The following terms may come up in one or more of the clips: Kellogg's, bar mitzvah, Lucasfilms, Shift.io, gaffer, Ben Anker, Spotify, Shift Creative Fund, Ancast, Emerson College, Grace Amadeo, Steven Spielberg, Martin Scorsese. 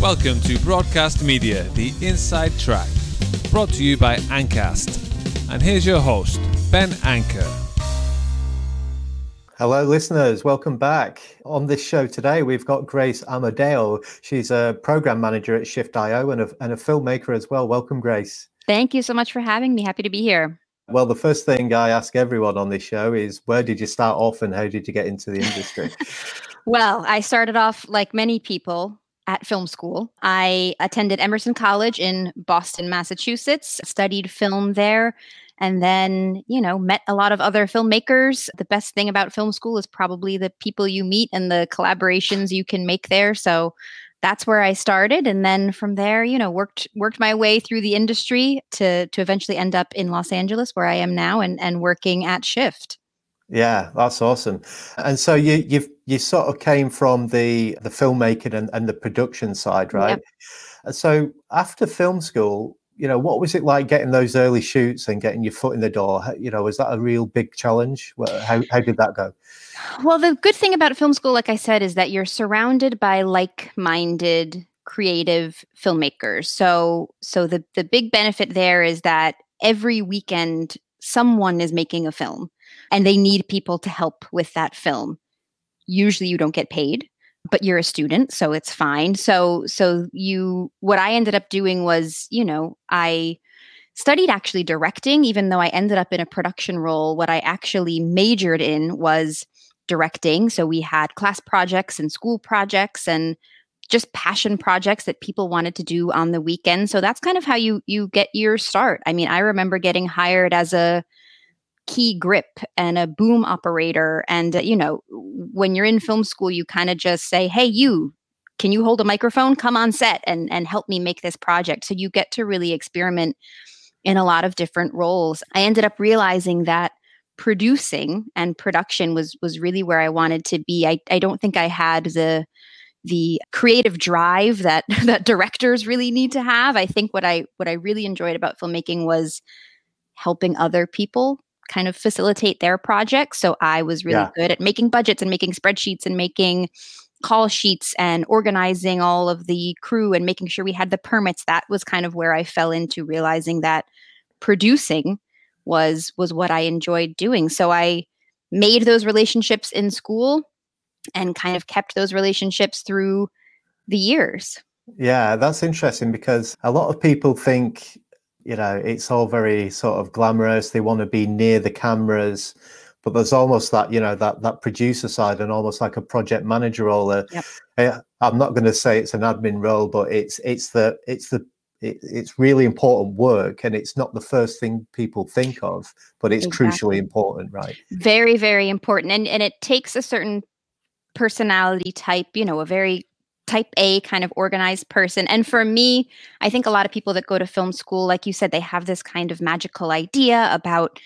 Welcome to Broadcast Media, the Inside Track, brought to you by Ancast. And here's your host, Ben Anker. Hello, listeners. Welcome back. On this show today, we've got Grace Amadeo. She's a program manager at Shift.io and a filmmaker as well. Welcome, Grace. Thank you so much for having me. Happy to be here. Well, the first thing I ask everyone on this show is, where did you start off and how did you get into the industry? Well, I started off like many people at film school. I attended Emerson College in Boston, Massachusetts, studied film there, and then, met a lot of other filmmakers. The best thing about film school is probably the people you meet and the collaborations you can make there. So that's where I started. And then from there, worked my way through the industry to eventually end up in Los Angeles, where I am now and working at Shift. Yeah, that's awesome. And so you sort of came from the filmmaking and the production side, right? Yep. So after film school, what was it like getting those early shoots and getting your foot in the door? Was that a real big challenge? How did that go? Well, the good thing about film school, like I said, is that you're surrounded by like-minded creative filmmakers. So the big benefit there is that every weekend someone is making a film. And they need people to help with that film. Usually you don't get paid, but you're a student, so it's fine. So what I ended up doing was, I studied actually directing, even though I ended up in a production role. What I actually majored in was directing. So we had class projects and school projects and just passion projects that people wanted to do on the weekend. So that's kind of how you get your start. I mean, I remember getting hired as a key grip and a boom operator. And, when you're in film school, you kind of just say, hey, can you hold a microphone? Come on set and help me make this project. So you get to really experiment in a lot of different roles. I ended up realizing that producing and production was really where I wanted to be. I don't think I had the creative drive that directors really need to have. I think what I really enjoyed about filmmaking was helping other people kind of facilitate their projects. So I was really good at making budgets and making spreadsheets and making call sheets and organizing all of the crew and making sure we had the permits. That was kind of where I fell into realizing that producing was what I enjoyed doing. So I made those relationships in school and kind of kept those relationships through the years. Yeah, that's interesting because a lot of people think it's all very sort of glamorous. They want to be near the cameras, but there's almost that, that producer side and almost like a project manager role. Yep. I'm not going to say it's an admin role, but it's really important work, and it's not the first thing people think of, but it's crucially important, right? Very, very important, and it takes a certain personality type, a very type A kind of organized person. And for me, I think a lot of people that go to film school, like you said, they have this kind of magical idea about,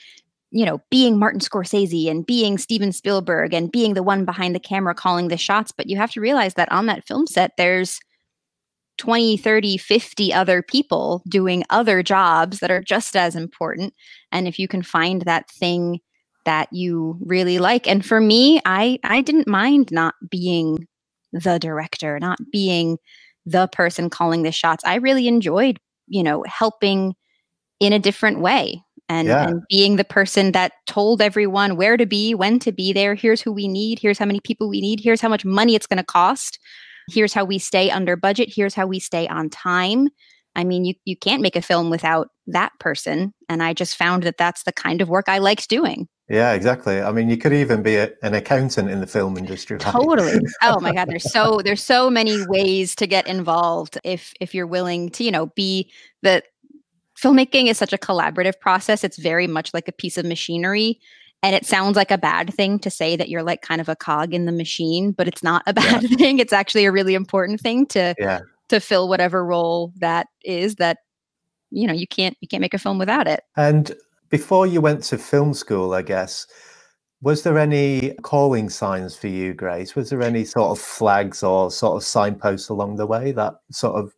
being Martin Scorsese and being Steven Spielberg and being the one behind the camera calling the shots. But you have to realize that on that film set, there's 20, 30, 50 other people doing other jobs that are just as important. And if you can find that thing that you really like. And for me, I didn't mind not being the director, not being the person calling the shots. I really enjoyed, helping in a different way and being the person that told everyone where to be, when to be there. Here's who we need. Here's how many people we need. Here's how much money it's going to cost. Here's how we stay under budget. Here's how we stay on time. I mean, you can't make a film without that person. And I just found that that's the kind of work I liked doing. Yeah, exactly. I mean, you could even be an accountant in the film industry. Right? Totally. Oh my God, there's so many ways to get involved if you're willing to, be the filmmaking is such a collaborative process. It's very much like a piece of machinery, and it sounds like a bad thing to say that you're like kind of a cog in the machine, but it's not a bad thing. It's actually a really important thing to fill whatever role that is that you can't make a film without it. And before you went to film school, I guess, was there any calling signs for you, Grace? Was there any sort of flags or sort of signposts along the way that sort of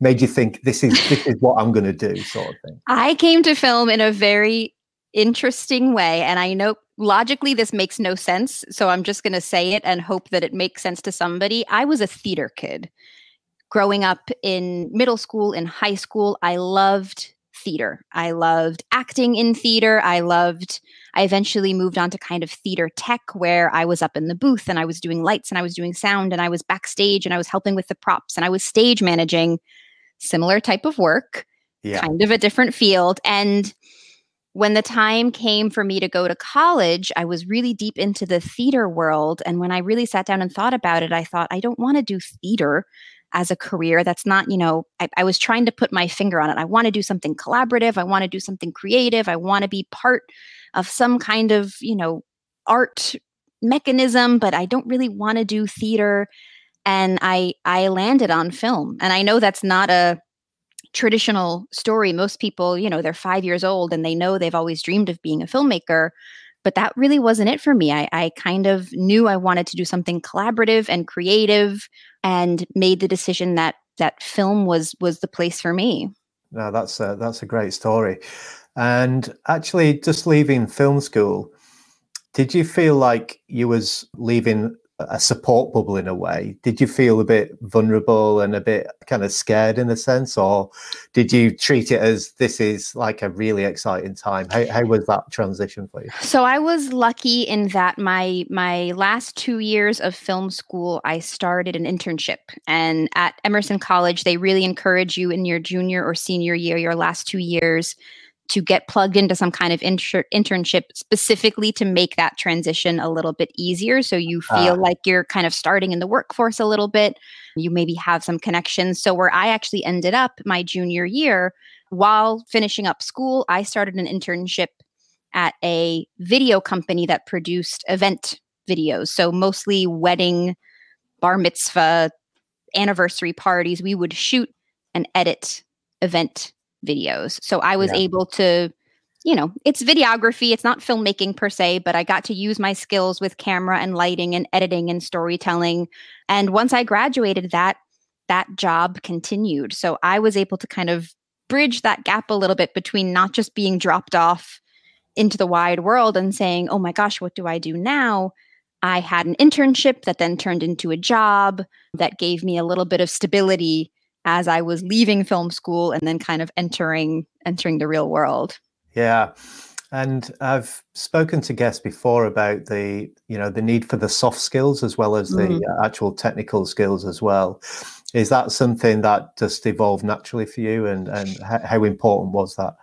made you think this is what I'm going to do sort of thing? I came to film in a very interesting way. And I know logically this makes no sense. So I'm just going to say it and hope that it makes sense to somebody. I was a theater kid. growing up in middle school, in high school, I loved theater. I loved acting in theater. I eventually moved on to kind of theater tech, where I was up in the booth and I was doing lights and I was doing sound and I was backstage and I was helping with the props and I was stage managing, similar type of work, kind of a different field. And when the time came for me to go to college, I was really deep into the theater world. And when I really sat down and thought about it, I thought, I don't want to do theater as a career. That's not, you know, I was trying to put my finger on it. I want to do something collaborative. I want to do something creative. I want to be part of some kind of, you know, art mechanism, but I don't really want to do theater. And I landed on film. And I know that's not a traditional story. Most people, you know, they're 5 years old and they know they've always dreamed of being a filmmaker, but that really wasn't it for me. I kind of knew I wanted to do something collaborative and creative, and made the decision that film was the place for me. Now that's a great story. And actually, just leaving film school, did you feel like you was leaving a support bubble in a way? Did you feel a bit vulnerable and a bit kind of scared in a sense, or did you treat it as this is like a really exciting time? How was that transition for you? So I was lucky in that my last 2 years of film school, I started an internship, and at Emerson College, they really encourage you in your junior or senior year, your last 2 years, to get plugged into some kind of internship specifically to make that transition a little bit easier. So you feel like you're kind of starting in the workforce a little bit. You maybe have some connections. So where I actually ended up my junior year, while finishing up school, I started an internship at a video company that produced event videos. So mostly wedding, bar mitzvah, anniversary parties. We would shoot and edit event videos. So I was able to, you know, it's videography, it's not filmmaking per se, but I got to use my skills with camera and lighting and editing and storytelling. And once I graduated, that job continued. So I was able to kind of bridge that gap a little bit between not just being dropped off into the wide world and saying, oh my gosh, what do I do now? I had an internship that then turned into a job that gave me a little bit of stability as I was leaving film school and then kind of entering the real world. Yeah. And I've spoken to guests before about the, you know, the need for the soft skills as well as the actual technical skills as well. Is that something that just evolved naturally for you, and how important was that?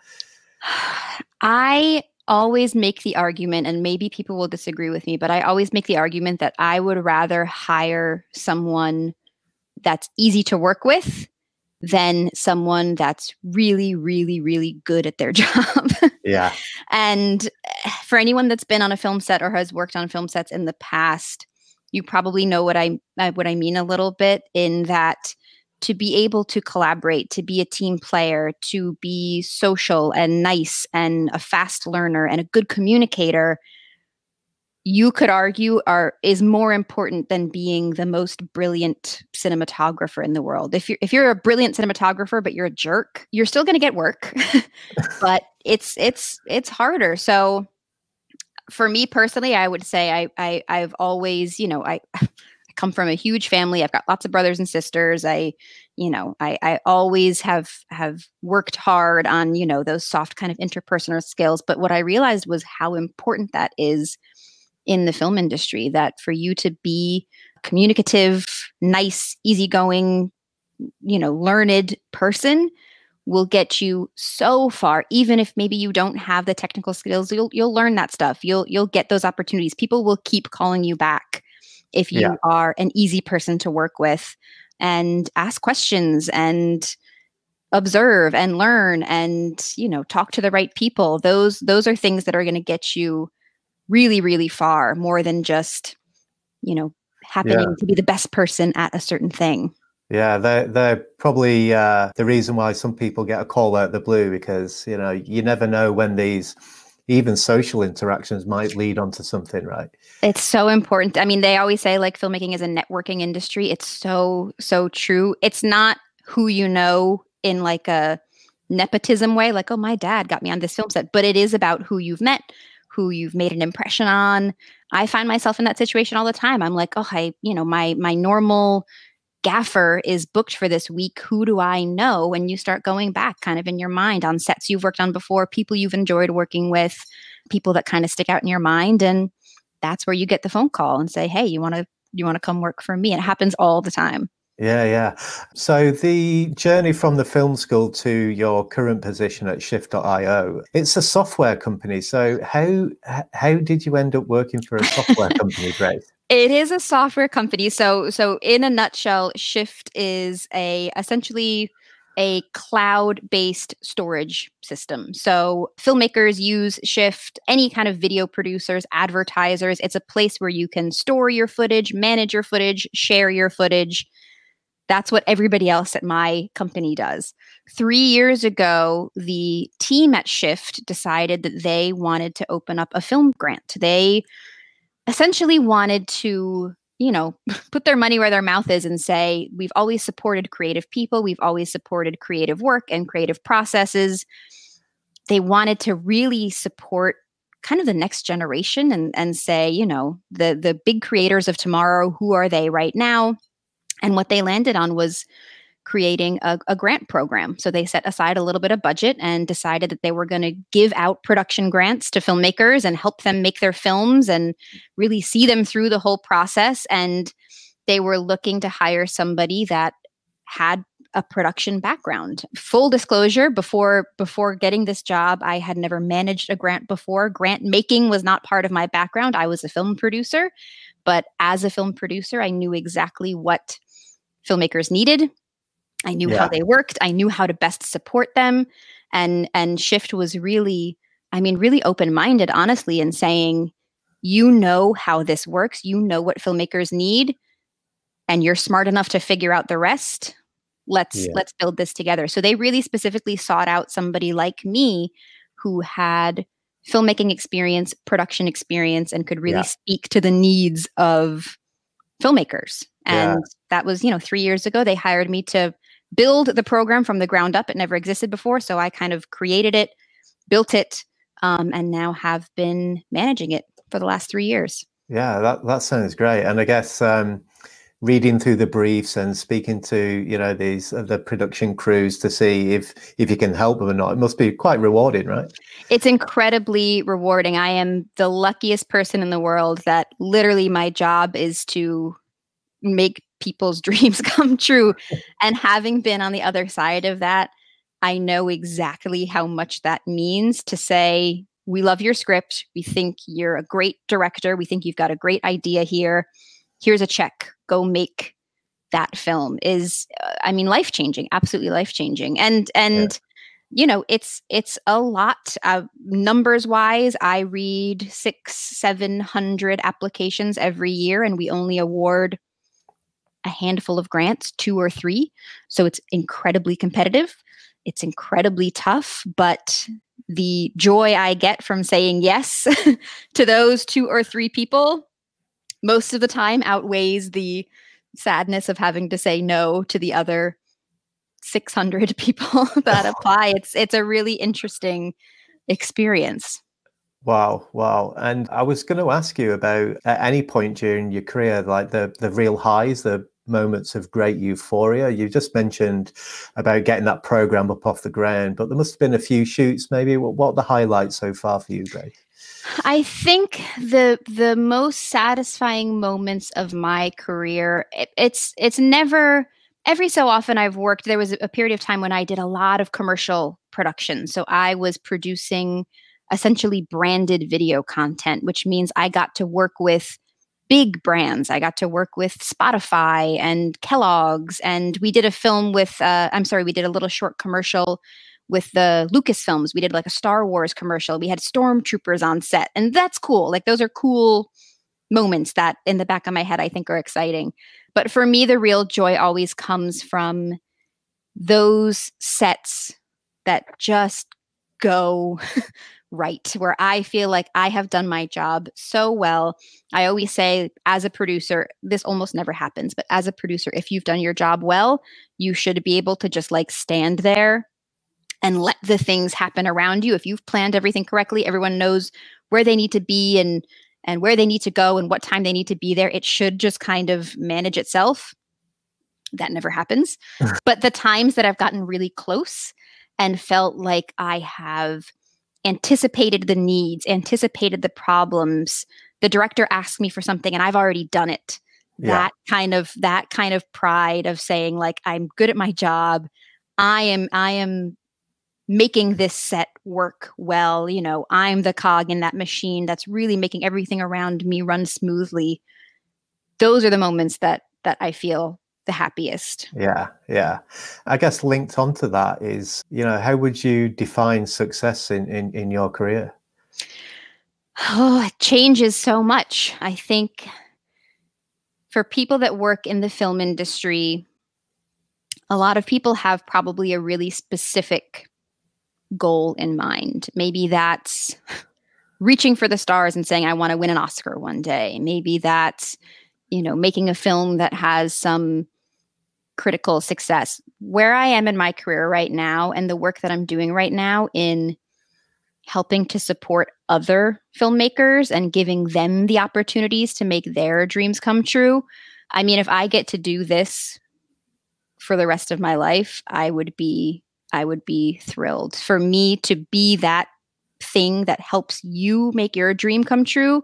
I always make the argument, and maybe people will disagree with me, but I always make the argument that I would rather hire someone that's easy to work with than someone that's really, really, really good at their job. Yeah. And for anyone that's been on a film set or has worked on film sets in the past, you probably know what I mean a little bit, in that to be able to collaborate, to be a team player, to be social and nice and a fast learner and a good communicator, you could argue is more important than being the most brilliant cinematographer in the world. If you're a brilliant cinematographer, but you're a jerk, you're still going to get work, but it's harder. So for me personally, I would say I've always, you know, I come from a huge family. I've got lots of brothers and sisters. I always have worked hard on, you know, those soft kind of interpersonal skills. But what I realized was how important that is in the film industry, that for you to be communicative, nice, easygoing, you know, learned person will get you so far. Even if maybe you don't have the technical skills, you'll learn that stuff. You'll get those opportunities. People will keep calling you back if you are an easy person to work with, and ask questions and observe and learn and, you know, talk to the right people. Those are things that are going to get you really, really far, more than just, you know, happening to be the best person at a certain thing. Yeah, they're probably the reason why some people get a call out of the blue, because, you know, you never know when these even social interactions might lead onto something, right? It's so important. I mean, they always say like filmmaking is a networking industry. It's so, so true. It's not who you know in like a nepotism way, like, oh, my dad got me on this film set, but it is about who you've met, who you've made an impression on. I find myself in that situation all the time. I'm like, oh, my normal gaffer is booked for this week. Who do I know? And you start going back kind of in your mind on sets you've worked on before, people you've enjoyed working with, people that kind of stick out in your mind. And that's where you get the phone call and say, hey, you want to come work for me? It happens all the time. Yeah. So the journey from the film school to your current position at Shift.io, it's a software company. So how did you end up working for a software company, Grace? It is a software company. So in a nutshell, Shift is essentially a cloud-based storage system. So filmmakers use Shift, any kind of video producers, advertisers. It's a place where you can store your footage, manage your footage, share your footage. That's what everybody else at my company does. 3 years ago, the team at Shift decided that they wanted to open up a film grant. They essentially wanted to put their money where their mouth is and say, we've always supported creative people. We've always supported creative work and creative processes. They wanted to really support kind of the next generation and say, the big creators of tomorrow, who are they right now? And what they landed on was creating a grant program. So they set aside a little bit of budget and decided that they were going to give out production grants to filmmakers and help them make their films and really see them through the whole process. And they were looking to hire somebody that had a production background. Full disclosure, before getting this job, I had never managed a grant before. Grant making was not part of my background. I was a film producer, but as a film producer, I knew exactly what filmmakers needed. I knew how they worked. I knew how to best support them. And Shift was really open-minded, honestly, in saying, how this works. You know what filmmakers need, and you're smart enough to figure out the rest. Let's build this together. So they really specifically sought out somebody like me who had filmmaking experience, production experience, and could really speak to the needs of filmmakers. And that was, 3 years ago. They hired me to build the program from the ground up. It never existed before. So I kind of created it, built it, and now have been managing it for the last 3 years. Yeah, that sounds great. And I guess reading through the briefs and speaking to, the production crews to see if you can help them or not, it must be quite rewarding, right? It's incredibly rewarding. I am the luckiest person in the world that literally my job is to make people's dreams come true. And having been on the other side of that, I know exactly how much that means to say, we love your script. We think you're a great director. We think you've got a great idea here. Here's a check. Go make that film is life-changing, absolutely life-changing. And it's a lot. Numbers-wise, I read 600-700 applications every year, and we only award a handful of grants, 2 or 3. So it's incredibly competitive. It's incredibly tough, but the joy I get from saying yes to those 2 or 3 people most of the time outweighs the sadness of having to say no to the other 600 people that apply. It's a really interesting experience. Wow. And I was going to ask you about, at any point during your career, like the real highs, the moments of great euphoria. You just mentioned about getting that program up off the ground, but there must have been a few shoots maybe. What are the highlights so far for you, Grace? I think the most satisfying moments of my career, it's never... Every so often I've worked, there was a period of time when I did a lot of commercial production. So I was producing essentially branded video content, which means I got to work with big brands. I got to work with Spotify and Kellogg's, and we did a film with, we did a little short commercial with the Lucasfilms. We did like a Star Wars commercial. We had stormtroopers on set, and that's cool. Like, those are cool moments that in the back of my head I think are exciting. But for me, the real joy always comes from those sets that just go right, where I feel like I have done my job so well. I always say, as a producer, this almost never happens, but as a producer, if you've done your job well, you should be able to just like stand there and let the things happen around you. If you've planned everything correctly, everyone knows where they need to be and where they need to go and what time they need to be there. It should just kind of manage itself. That never happens. But the times that I've gotten really close and felt like I have anticipated the needs, anticipated the problems, the director asked me for something and I've already done it. Yeah. That kind of pride of saying like, I'm good at my job. I am making this set work well. You know, I'm the cog in that machine that's really making everything around me run smoothly. Those are the moments that I feel the happiest. Yeah. Yeah. I guess linked onto that is, you know, how would you define success in your career? Oh, it changes so much. I think for people that work in the film industry, a lot of people have probably a really specific goal in mind. Maybe that's reaching for the stars and saying, I want to win an Oscar one day. Maybe that's, you know, making a film that has some critical success. Where I am in my career right now and the work that I'm doing right now in helping to support other filmmakers and giving them the opportunities to make their dreams come true. I mean, if I get to do this for the rest of my life, I would be thrilled. For me to be that thing that helps you make your dream come true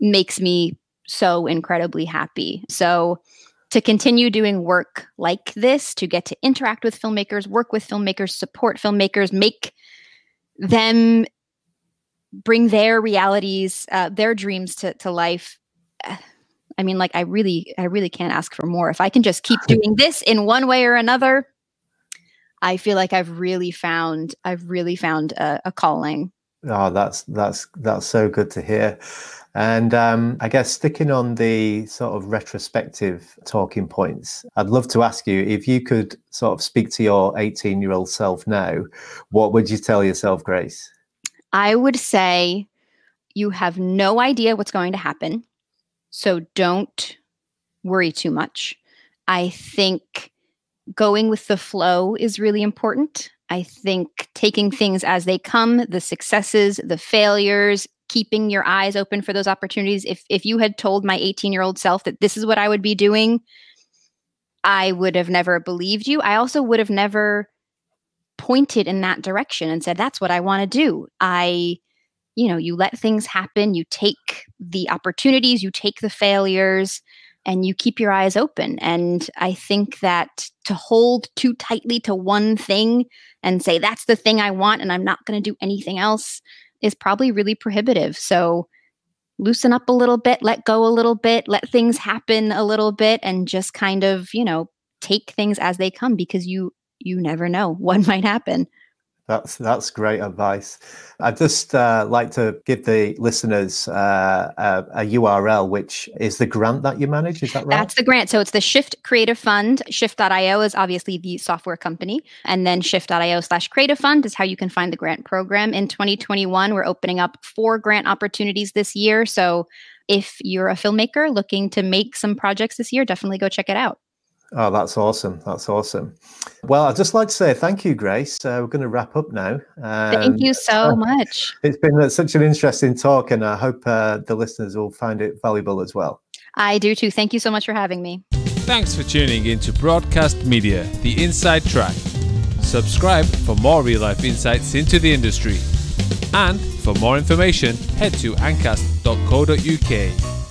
makes me so incredibly happy. So to continue doing work like this, to get to interact with filmmakers, work with filmmakers, support filmmakers, make them bring their realities, their dreams to life. I mean, like, I really can't ask for more. If I can just keep doing this in one way or another, I feel like I've really found a calling. Oh, that's so good to hear. And I guess sticking on the sort of retrospective talking points, I'd love to ask you, if you could sort of speak to your 18-year-old self now, what would you tell yourself, Grace? I would say you have no idea what's going to happen, so don't worry too much. I think going with the flow is really important. I think taking things as they come, the successes, the failures, keeping your eyes open for those opportunities. If you had told my 18-year-old self that this is what I would be doing, I would have never believed you. I also would have never pointed in that direction and said, that's what I want to do. You let things happen, you take the opportunities, you take the failures, and you keep your eyes open. And I think that to hold too tightly to one thing and say, that's the thing I want and I'm not going to do anything else is probably really prohibitive. So loosen up a little bit, let go a little bit, let things happen a little bit, and just kind of, take things as they come, because you never know what might happen. That's great advice. I'd just like to give the listeners a URL, which is the grant that you manage. Is that right? That's the grant. So it's the Shift Creative Fund. Shift.io is obviously the software company. And then shift.io/creative fund is how you can find the grant program. In 2021, we're opening up 4 grant opportunities this year. So if you're a filmmaker looking to make some projects this year, definitely go check it out. Oh, that's awesome. That's awesome. Well, I'd just like to say thank you, Grace. We're going to wrap up now. Thank you so much. It's been such an interesting talk, and I hope the listeners will find it valuable as well. I do too. Thank you so much for having me. Thanks for tuning into Broadcast Media, the Inside Track. Subscribe for more real-life insights into the industry. And for more information, head to ancast.co.uk.